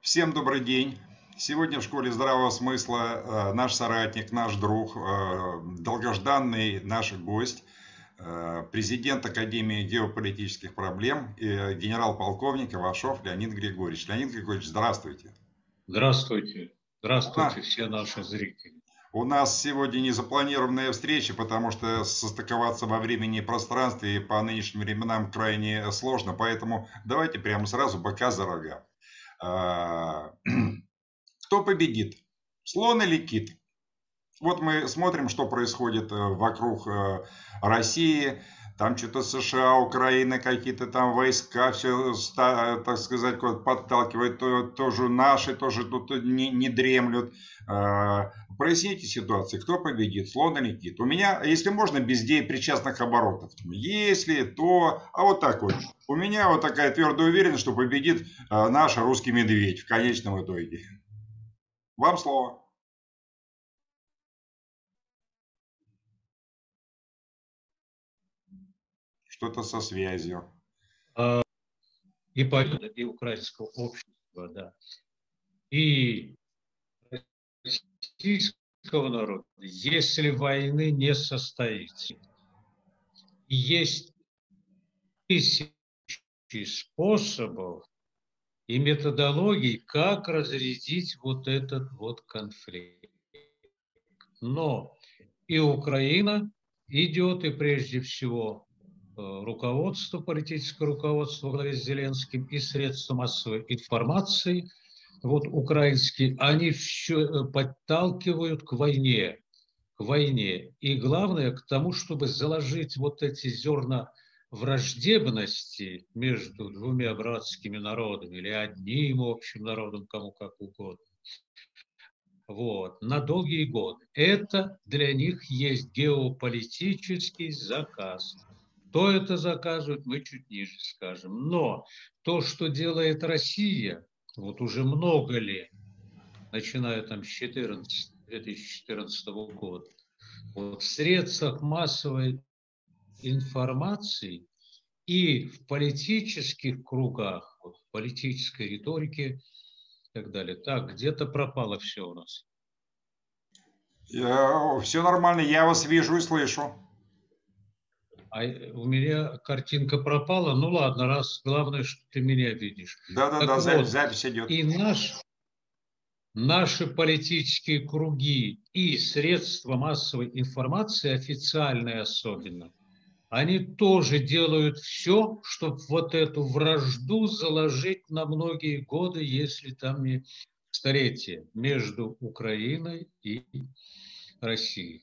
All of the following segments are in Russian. Всем добрый день. Сегодня в Школе Здравого Смысла наш соратник, наш друг, долгожданный наш гость, президент Академии Геополитических Проблем, генерал-полковник Ивашов Леонид Григорьевич. Леонид Григорьевич, здравствуйте. Здравствуйте. Здравствуйте, все наши зрители. У нас сегодня незапланированная встреча, потому что состыковаться во времени и пространстве и по нынешним временам крайне сложно, поэтому давайте прямо сразу быка за рога. Кто победит? Слон или кит? Вот мы смотрим, что происходит вокруг России. Там что-то США, Украина, какие-то там войска, все, так сказать, подталкивают. Тоже наши, тоже тут не дремлют. Проясните ситуацию, кто победит, слон или кит? У меня, если можно, без причастных оборотов. Если, то... А вот так вот. У меня вот такая твердая уверенность, что победит наш русский медведь в конечном итоге. Вам слово. Что-то со связью. И победа и украинского общества, да. И российского народа, если войны не состоится. Есть тысячи способов и методологий, как разрядить вот этот вот конфликт. Но и Украина идет, и прежде всего руководство, политическое руководство во главе с Зеленским и средства массовой информации, вот украинские, они все подталкивают к войне, и главное к тому, чтобы заложить вот эти зерна враждебности между двумя братскими народами или одним общим народом, кому как угодно. Вот, на долгие годы. Это для них есть геополитический заказ. Кто это заказывает, мы чуть ниже скажем. Но то, что делает Россия, вот уже много лет, начиная там с 2014 года, вот в средствах массовой информации и в политических кругах, вот в политической риторике и так далее. Так, где-то пропало все у нас. Все нормально, я вас вижу и слышу. А у меня картинка пропала. Ну ладно, раз главное, что ты меня видишь. Да-да-да, вот, запись идет. И наши политические круги и средства массовой информации, официальные особенно, они тоже делают все, чтобы вот эту вражду заложить на многие годы, если там не столетия, между Украиной и Россией.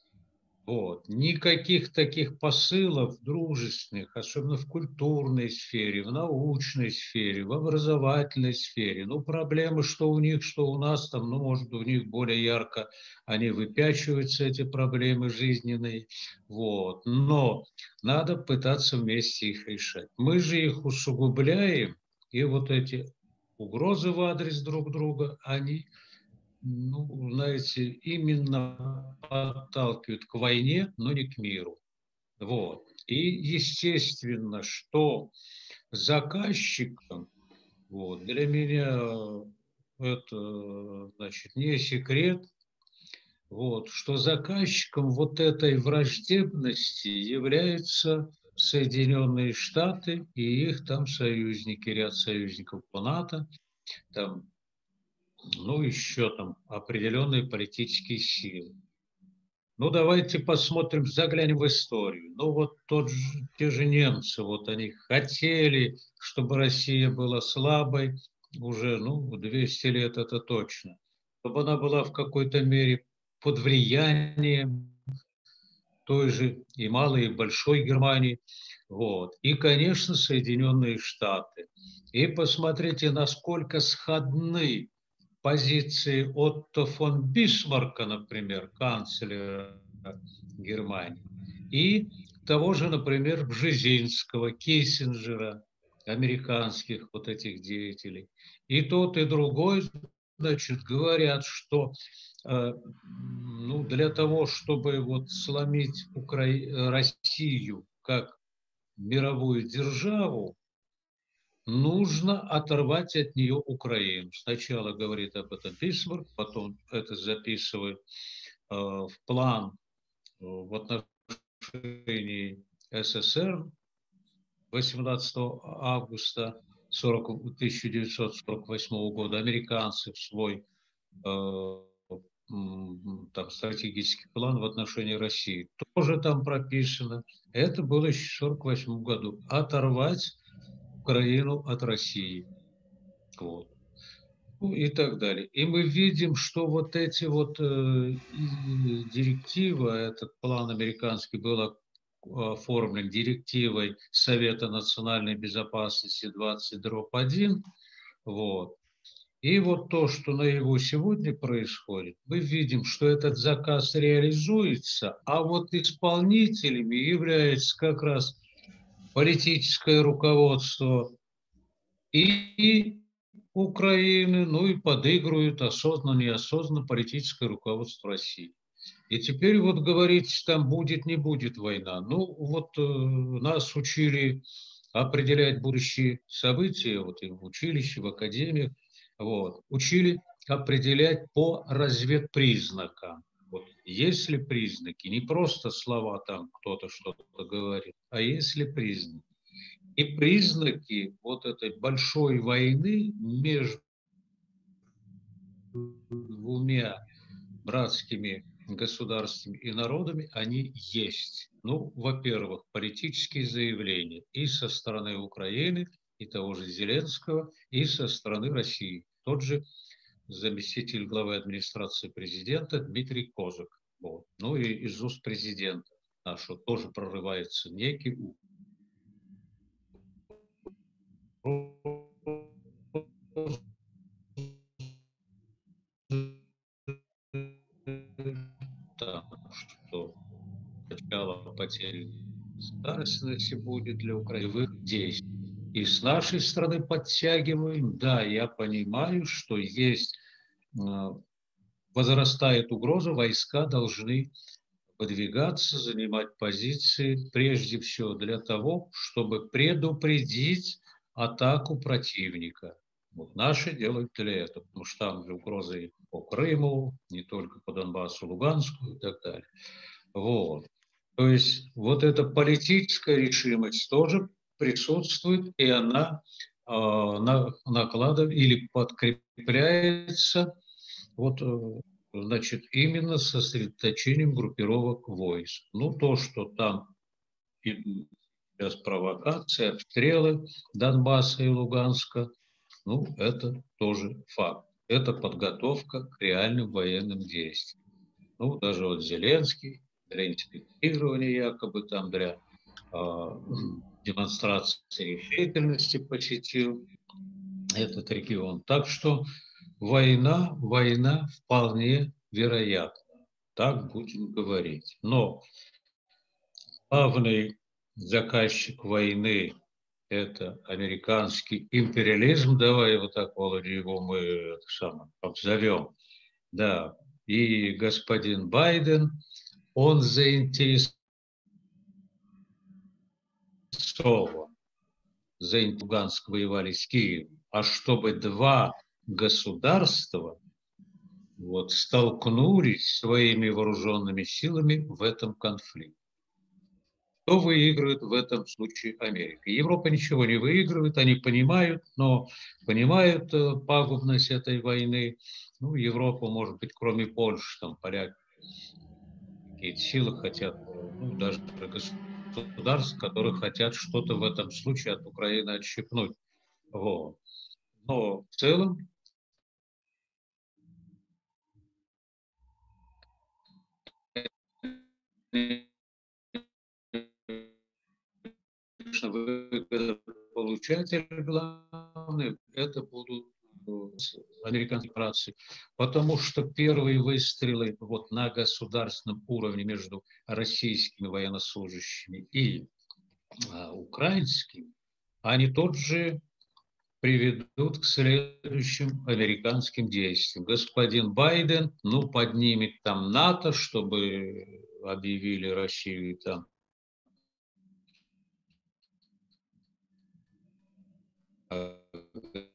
Вот. Никаких таких посылов дружественных, особенно в культурной сфере, в научной сфере, в образовательной сфере. Ну, проблемы, что у них, что у нас, там, ну, может, у них более ярко они выпячиваются, эти проблемы жизненные. Вот. Но надо пытаться вместе их решать. Мы же их усугубляем, и вот эти угрозы в адрес друг друга, они... Ну, знаете, именно подталкивают к войне, но не к миру. Вот. И естественно, что заказчиком, вот, для меня это, значит, не секрет, вот, что заказчиком вот этой враждебности являются Соединенные Штаты и их там союзники, ряд союзников по НАТО, там, ну, еще там определенные политические силы. Ну, давайте посмотрим, заглянем в историю. Ну, вот те же немцы, вот они хотели, чтобы Россия была слабой уже, ну, 200 лет это точно. Чтобы она была в какой-то мере под влиянием той же и малой, и большой Германии. Вот. И, конечно, Соединенные Штаты. И посмотрите, насколько сходны позиции Отто фон Бисмарка, например, канцлера Германии, и того же, например, Бжезинского, Киссинджера, американских вот этих деятелей. И тот, и другой, значит, говорят, что ну, для того, чтобы вот сломить Россию как мировую державу, нужно оторвать от нее Украину. Сначала говорит об этом Бисмарк, потом это записывает в план в отношении СССР 18 августа 1948 года. Американцы в свой там стратегический план в отношении России тоже там прописано. Это было еще в 1948 году. Оторвать Украину от России. Вот. Ну, и так далее. И мы видим, что вот эти вот директивы, этот план американский был оформлен директивой Совета национальной безопасности 20/1. Вот. И вот то, что на его сегодня происходит, мы видим, что этот заказ реализуется, а вот исполнителями является как раз политическое руководство и Украины, ну и подыгрывают осознанно-неосознанно политическое руководство России. И теперь вот говорить, там будет, не будет война. Ну вот нас учили определять будущие события, вот и в училище, в академиях, вот, учили определять по разведпризнакам. Вот, есть ли признаки, не просто слова там кто-то что-то говорит, а есть ли признаки. И признаки вот этой большой войны между двумя братскими государствами и народами, они есть. Ну, во-первых, политические заявления и со стороны Украины, и того же Зеленского, и со стороны России. Тот же заместитель главы администрации президента Дмитрий Козак. Вот. Ну и из уст президента нашего тоже прорывается некий что сначала потеря старостности будет для украинских действий. И с нашей стороны подтягиваем. Да, я понимаю, что есть, возрастает угроза, войска должны подвигаться, занимать позиции, прежде всего для того, чтобы предупредить атаку противника. Вот наши делают для этого, потому что там же угрозы по Крыму, не только по Донбассу, Луганску и так далее. Вот. То есть вот эта политическая решимость тоже присутствует, и она накладывает или подкрепляется вот, значит, именно сосредоточением группировок войск. Ну, то, что там сейчас провокации, обстрелы Донбасса и Луганска, ну, это тоже факт. Это подготовка к реальным военным действиям. Ну, даже вот Зеленский для инспектирования якобы там для демонстрации решительности посетил этот регион. Так что война вполне вероятна. Так будем говорить. Но главный заказчик войны – это американский империализм. Давай его так, Володя, его мы обзовем. Да. И господин Байден, он заинтересован за Луганск воевали с Киевом, а чтобы два государства вот, столкнулись своими вооруженными силами в этом конфликте. Кто выигрывает в этом случае Америка? Европа ничего не выигрывает, они понимают, но понимают пагубность этой войны. Ну, Европа, может быть, кроме Польши, там поляки какие-то силы хотят, ну, даже государств, которые хотят что-то в этом случае от Украины отщипнуть. Вот. Но в целом получатель главный это будут американские корпорации, потому что первые выстрелы вот на государственном уровне между российскими военнослужащими и украинскими, они тот же приведут к следующим американским действиям. Господин Байден, ну, поднимет там НАТО, чтобы объявили Россию там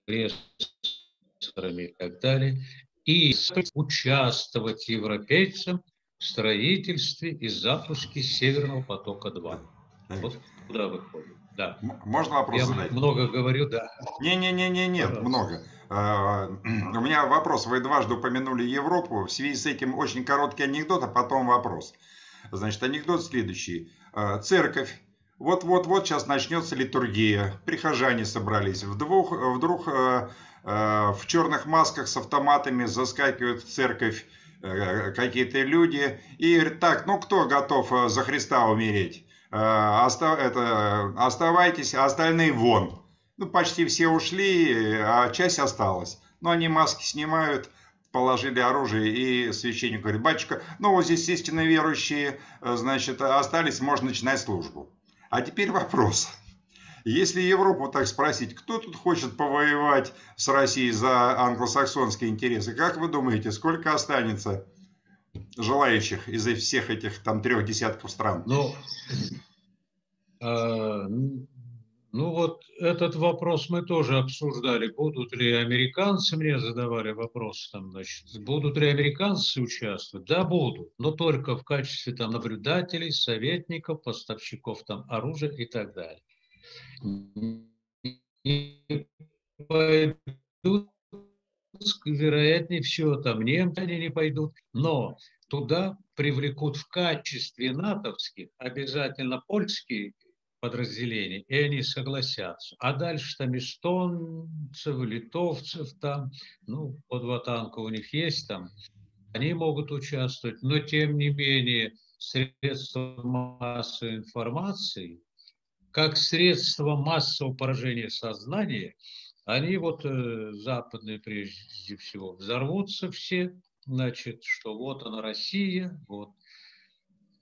агрессорами и так далее, и участвовать европейцам в строительстве и запуске Северного потока-2. Вот куда выходит. Да. Можно вопрос задать? Много говорю, да. Нет, много. У меня вопрос. Вы дважды упомянули Европу. В связи с этим очень короткий анекдот, а потом вопрос. Значит, анекдот следующий. Церковь. Вот-вот-вот сейчас начнется литургия. Прихожане собрались. Вдруг в черных масках с автоматами заскакивают в церковь какие-то люди. И говорят, так, ну кто готов за Христа умереть? Оставайтесь, а остальные вон. Ну, почти все ушли, а часть осталась. Но они маски снимают, положили оружие, и священник говорит, батюшка, ну, вот здесь истинно верующие, значит, остались, можно начинать службу. А теперь вопрос. Если Европу так спросить, кто тут хочет повоевать с Россией за англосаксонские интересы, как вы думаете, сколько останется желающих из всех этих там 3 десятков стран? Ну вот этот вопрос мы тоже обсуждали. Будут ли американцы, мне задавали вопрос, там, значит, будут ли американцы участвовать? Да, будут, но только в качестве там наблюдателей, советников, поставщиков там оружия и так далее. И пойдут, вероятнее всего, там немцы они не пойдут, но туда привлекут в качестве натовских обязательно польские подразделений, и они согласятся. А дальше там эстонцев, литовцев, там, ну, по 2 танка у них есть, там, они могут участвовать, но тем не менее средства массовой информации, как средство массового поражения сознания, они вот западные прежде всего взорвутся все, значит, что вот она Россия, вот.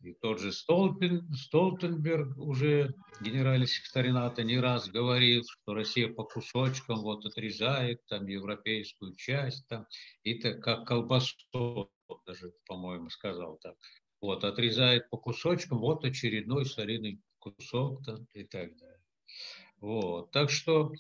И тот же Столтенберг, уже генеральный секретарь НАТО, не раз говорил, что Россия по кусочкам вот отрезает там европейскую часть, там, и так как колбасу, даже, по-моему, сказал так, вот отрезает по кусочкам, вот очередной солидный кусок там, и так далее. Вот, так что,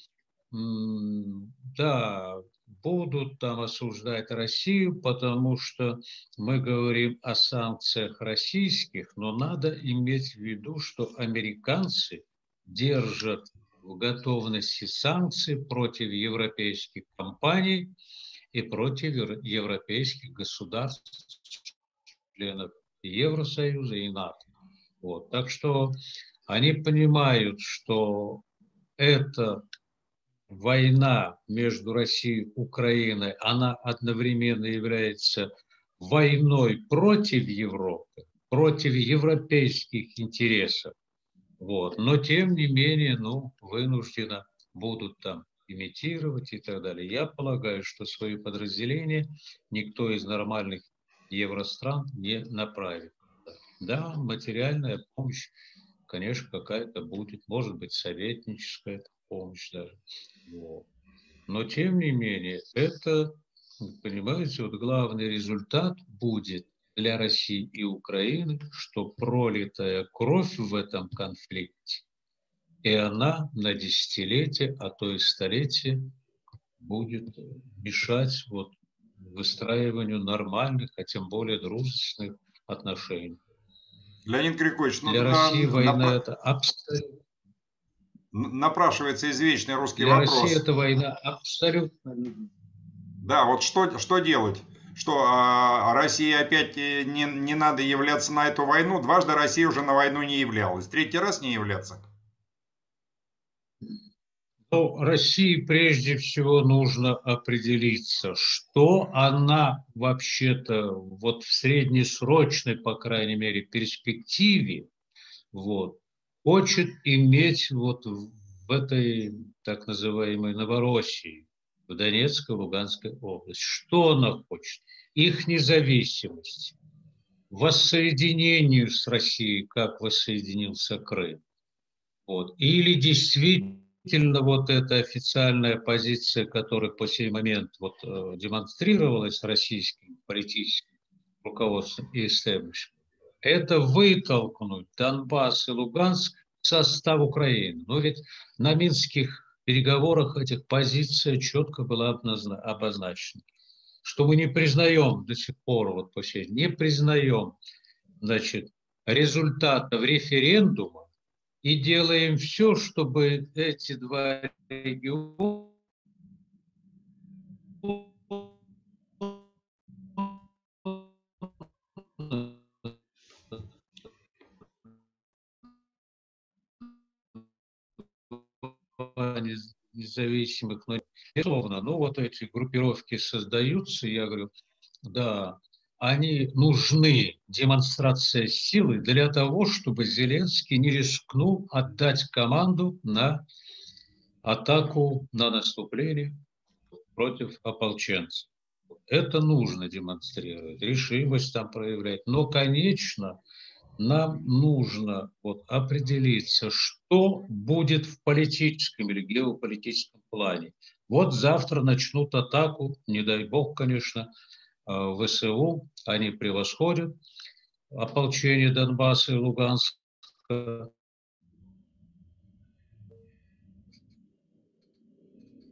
да, будут там осуждать Россию, потому что мы говорим о санкциях российских, но надо иметь в виду, что американцы держат в готовности санкции против европейских компаний и против европейских государств, членов Евросоюза и НАТО. Вот. Так что они понимают, что это война между Россией и Украиной, она одновременно является войной против Европы, против европейских интересов. Вот. Но тем не менее, ну, вынуждены будут там имитировать и так далее. Я полагаю, что свои подразделения никто из нормальных евростран не направит. Да, материальная помощь, конечно, какая-то будет, может быть, советническая помощь даже. Вот. Но, тем не менее, это, понимаете, вот главный результат будет для России и Украины, что пролитая кровь в этом конфликте, и она на десятилетие, а то и столетие будет мешать вот выстраиванию нормальных, а тем более дружественных отношений. Леонид Григорьевич, ну, для России война – это абсолютно... Напрашивается извечный русский вопрос. Россия это война абсолютно. Да, вот что делать? Что России опять не надо являться на эту войну? Дважды Россия уже на войну не являлась. 3-й раз не являться? Ну, России прежде всего нужно определиться, что она вообще-то вот в среднесрочной, по крайней мере, перспективе, вот, хочет иметь вот в этой так называемой Новороссии, в Донецкой и Луганской области. Что она хочет? Их независимость, воссоединение с Россией, как воссоединился Крым. Вот. Или действительно вот эта официальная позиция, которая по сей момент вот демонстрировалась российским политическим руководством и истеблишментом, это вытолкнуть Донбасс и Луганск в состав Украины. Но ведь на Минских переговорах этих позиция четко была обозначена. Что мы не признаем до сих пор, вот по сей день, не признаем, значит, результатов референдума и делаем все, чтобы эти два региона независимых, но безусловно, ну вот эти группировки создаются, я говорю, да, они нужны, демонстрация силы для того, чтобы Зеленский не рискнул отдать команду на атаку, на наступление против ополченцев. Это нужно демонстрировать, решимость там проявлять, но, конечно, нам нужно вот определиться, что будет в политическом или геополитическом плане. Вот завтра начнут атаку, не дай бог, конечно, ВСУ, они превосходят ополчение Донбасса и Луганска.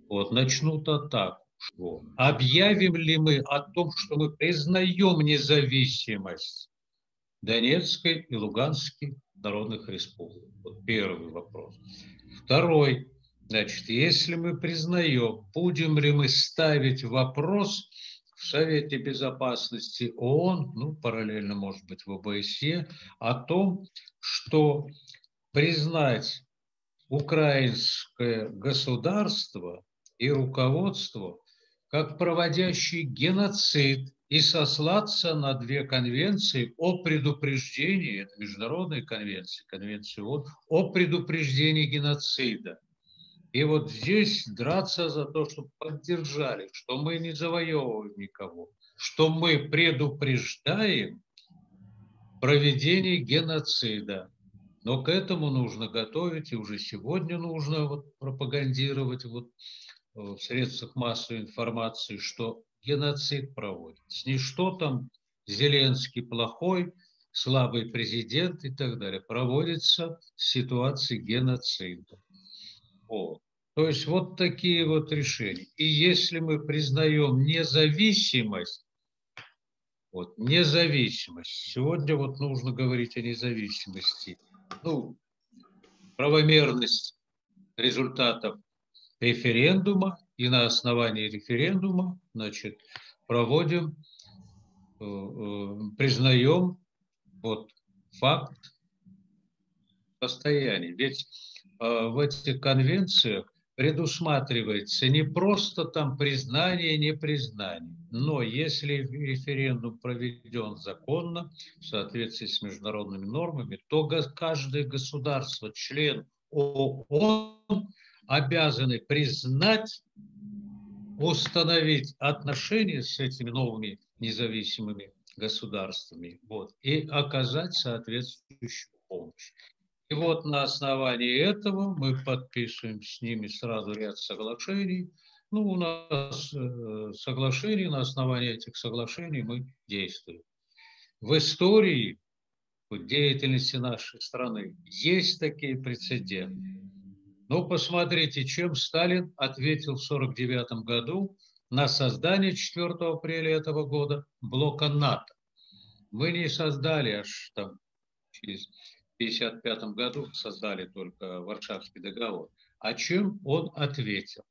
Вот начнут атаку. Объявим ли мы о том, что мы признаем независимость Донецкой и Луганской народных республик? Вот первый вопрос. Второй. Значит, если мы признаем, будем ли мы ставить вопрос в Совете Безопасности ООН, ну, параллельно, может быть, в ОБСЕ, о том, что признать украинское государство и руководство как проводящий геноцид и сослаться на две конвенции о предупреждении, это международные конвенции, конвенции ООН, о предупреждении геноцида. И вот здесь драться за то, чтобы поддержали, что мы не завоевываем никого, что мы предупреждаем проведение геноцида. Но к этому нужно готовить, и уже сегодня нужно вот пропагандировать вот в средствах массовой информации, что геноцид проводится. Не что там Зеленский плохой, слабый президент и так далее. Проводится ситуация геноцида. Вот. То есть вот такие вот решения. И если мы признаем независимость, вот независимость, сегодня вот нужно говорить о независимости, ну, правомерность результатов референдума, и на основании референдума, значит, проводим, признаем вот факт состояния. Ведь в этих конвенциях предусматривается не просто там признание, непризнание, но если референдум проведен законно, в соответствии с международными нормами, то каждое государство, член ООН, обязаны признать, установить отношения с этими новыми независимыми государствами, вот, и оказать соответствующую помощь. И вот на основании этого мы подписываем с ними сразу ряд соглашений. Ну, у нас соглашения, на основании этих соглашений мы действуем. В истории деятельности нашей страны есть такие прецеденты. Но посмотрите, чем Сталин ответил в 1949 году на создание 4 апреля этого года блока НАТО. Мы не создали аж там через... В 1955 году создали только Варшавский договор. А чем он ответил?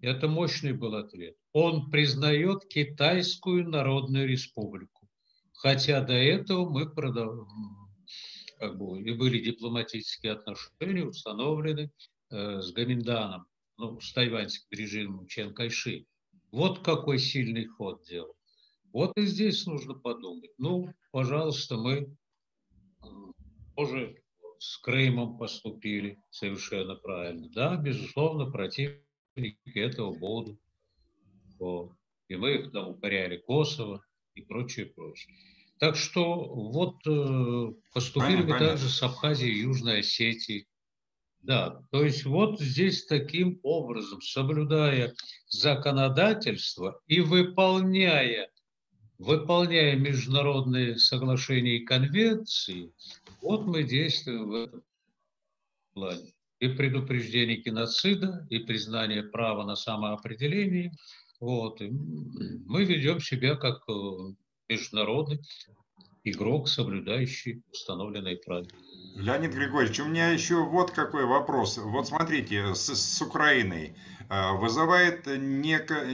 Это мощный был ответ. Он признает Китайскую Народную Республику. Хотя до этого мы как бы, и были дипломатические отношения установлены с Гоминданом, ну, с тайваньским режимом Чан Кайши. Вот какой сильный ход делал. Вот и здесь нужно подумать. Ну, пожалуйста, мы... Тоже с Крымом поступили совершенно правильно. Да, безусловно, противники этого будут. Вот. И мы их там укоряли, Косово и прочее, прочее. Так что вот поступили мы также с Абхазией и Южной Осетией. Да, то есть вот здесь таким образом, соблюдая законодательство и выполняя международные соглашения и конвенции, вот мы действуем в этом плане. и предупреждение геноцида, и признание права на самоопределение. Вот. И мы ведем себя как международный игрок, соблюдающий установленные правила. Леонид Григорьевич, у меня еще вот какой вопрос. Вот смотрите, с Украиной вызывает некое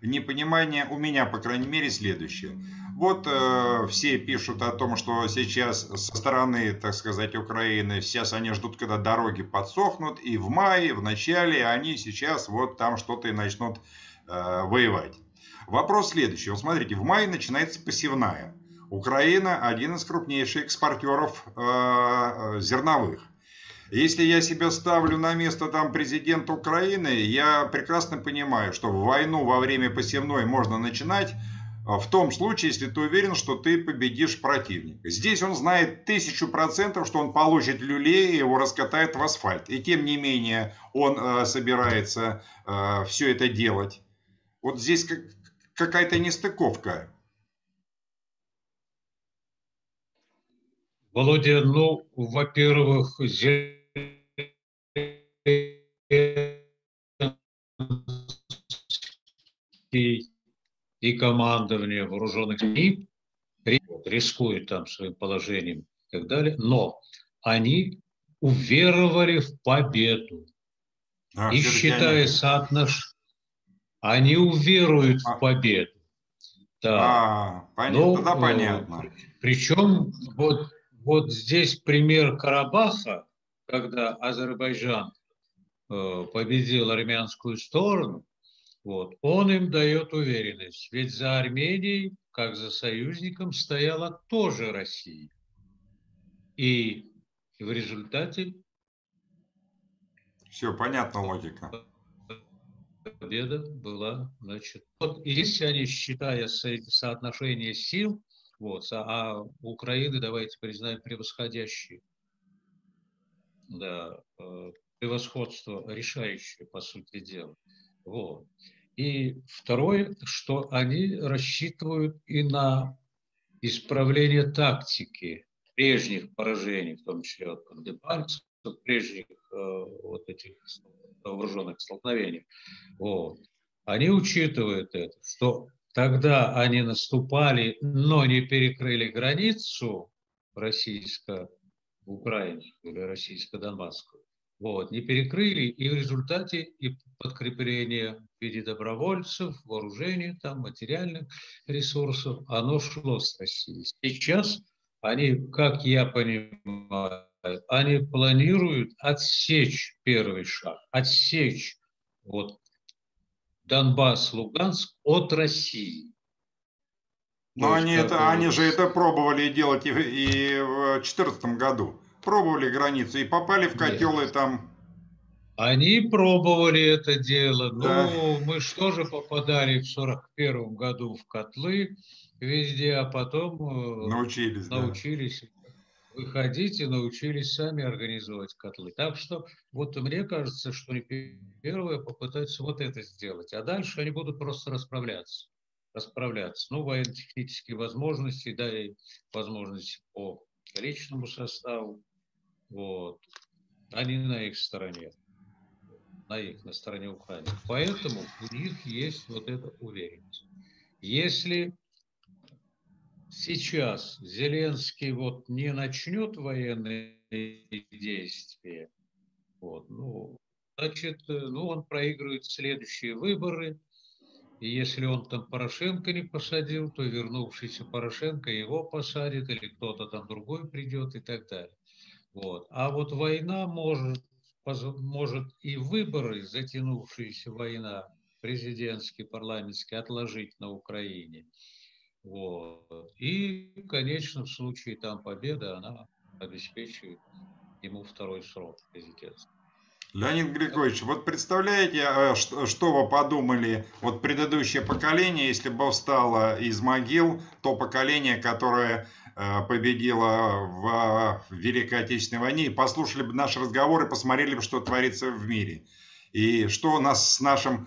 непонимание у меня, по крайней мере, следующее. Вот все пишут о том, что сейчас со стороны, так сказать, Украины, сейчас они ждут, когда дороги подсохнут, и в мае, в начале они сейчас вот там что-то и начнут воевать. Вопрос следующий. Вот смотрите, в мае начинается посевная. Украина один из крупнейших экспортеров зерновых. Если я себя ставлю на место там президента Украины, я прекрасно понимаю, что войну во время посевной можно начинать в том случае, если ты уверен, что ты победишь противника. Здесь он знает 1000%, что он получит люлей и его раскатает в асфальт. И тем не менее он собирается все это делать. Вот здесь какая-то нестыковка. Володя, ну, во-первых, Зеленский и командование вооруженных сил рискуют там своим положением и так далее, но они уверовали в победу. И считая соотношение, они уверуют в победу. Да. Понятно, понятно. Причем вот здесь пример Карабаха, когда Азербайджан победил армянскую сторону, вот, он им дает уверенность. Ведь за Арменией, как за союзником, стояла тоже Россия. И в результате... Все, понятна логика. Победа была, значит... Вот, и если они, считая соотношение сил, вот, а у Украины, давайте признаем, превосходящее, да, превосходство решающее, по сути дела. Вот. И второе, что они рассчитывают и на исправление тактики прежних поражений, в том числе от Дебальцев, прежних вот этих вооруженных столкновений. Вот. Они учитывают это, что тогда они наступали, но не перекрыли границу российско-украинскую или российско-донбасскую. Вот, не перекрыли, и в результате и подкрепление в виде добровольцев, вооружения, там, материальных ресурсов, оно шло с России. Сейчас они, как я понимаю, они планируют отсечь первый шаг, отсечь вот Донбасс, Луганск от России. Но они же это пробовали делать и в 2014 году. Пробовали границу и попали в котел. Нет. И там... Они пробовали это дело, да. Но мы что же попадали в 1941 году в котлы везде, а потом научились выходить и научились сами организовать котлы. Так что вот мне кажется, что они первые попытаются вот это сделать, а дальше они будут просто расправляться. Ну, военно-технические возможности, да, и возможности по личному составу, вот, они на их стороне, на стороне Украины. Поэтому у них есть вот эта уверенность. Если сейчас Зеленский вот не начнет военные действия, вот, ну, значит, ну, он проигрывает следующие выборы. И если он там Порошенко не посадил, то вернувшийся Порошенко его посадит, или кто-то там другой придет и так далее. Вот. А вот война может и выборы, затянувшаяся война, президентские, парламентские, отложить на Украине. Вот. И в конечном случае там победа, она обеспечивает ему второй срок президентства. Леонид Григорьевич, вот представляете, что вы подумали, вот предыдущее поколение, если бы встало из могил, то поколение, которое победило в Великой Отечественной войне, и послушали бы наш разговор и посмотрели бы, что творится в мире. И что у нас с нашим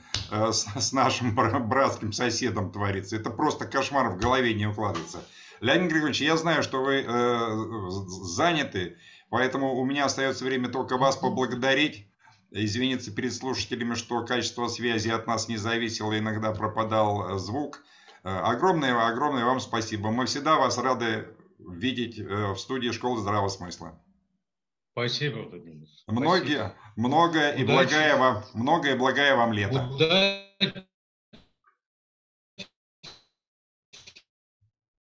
братским соседом творится. Это просто кошмар, в голове не укладывается. Леонид Григорьевич, я знаю, что вы заняты. Поэтому у меня остается время только вас поблагодарить, извиниться перед слушателями, что качество связи от нас не зависело, иногда пропадал звук. Огромное вам спасибо. Мы всегда вас рады видеть в студии Школы Здравого Смысла. Спасибо, Владимир. Спасибо. Многое и благое вам лето. Удачи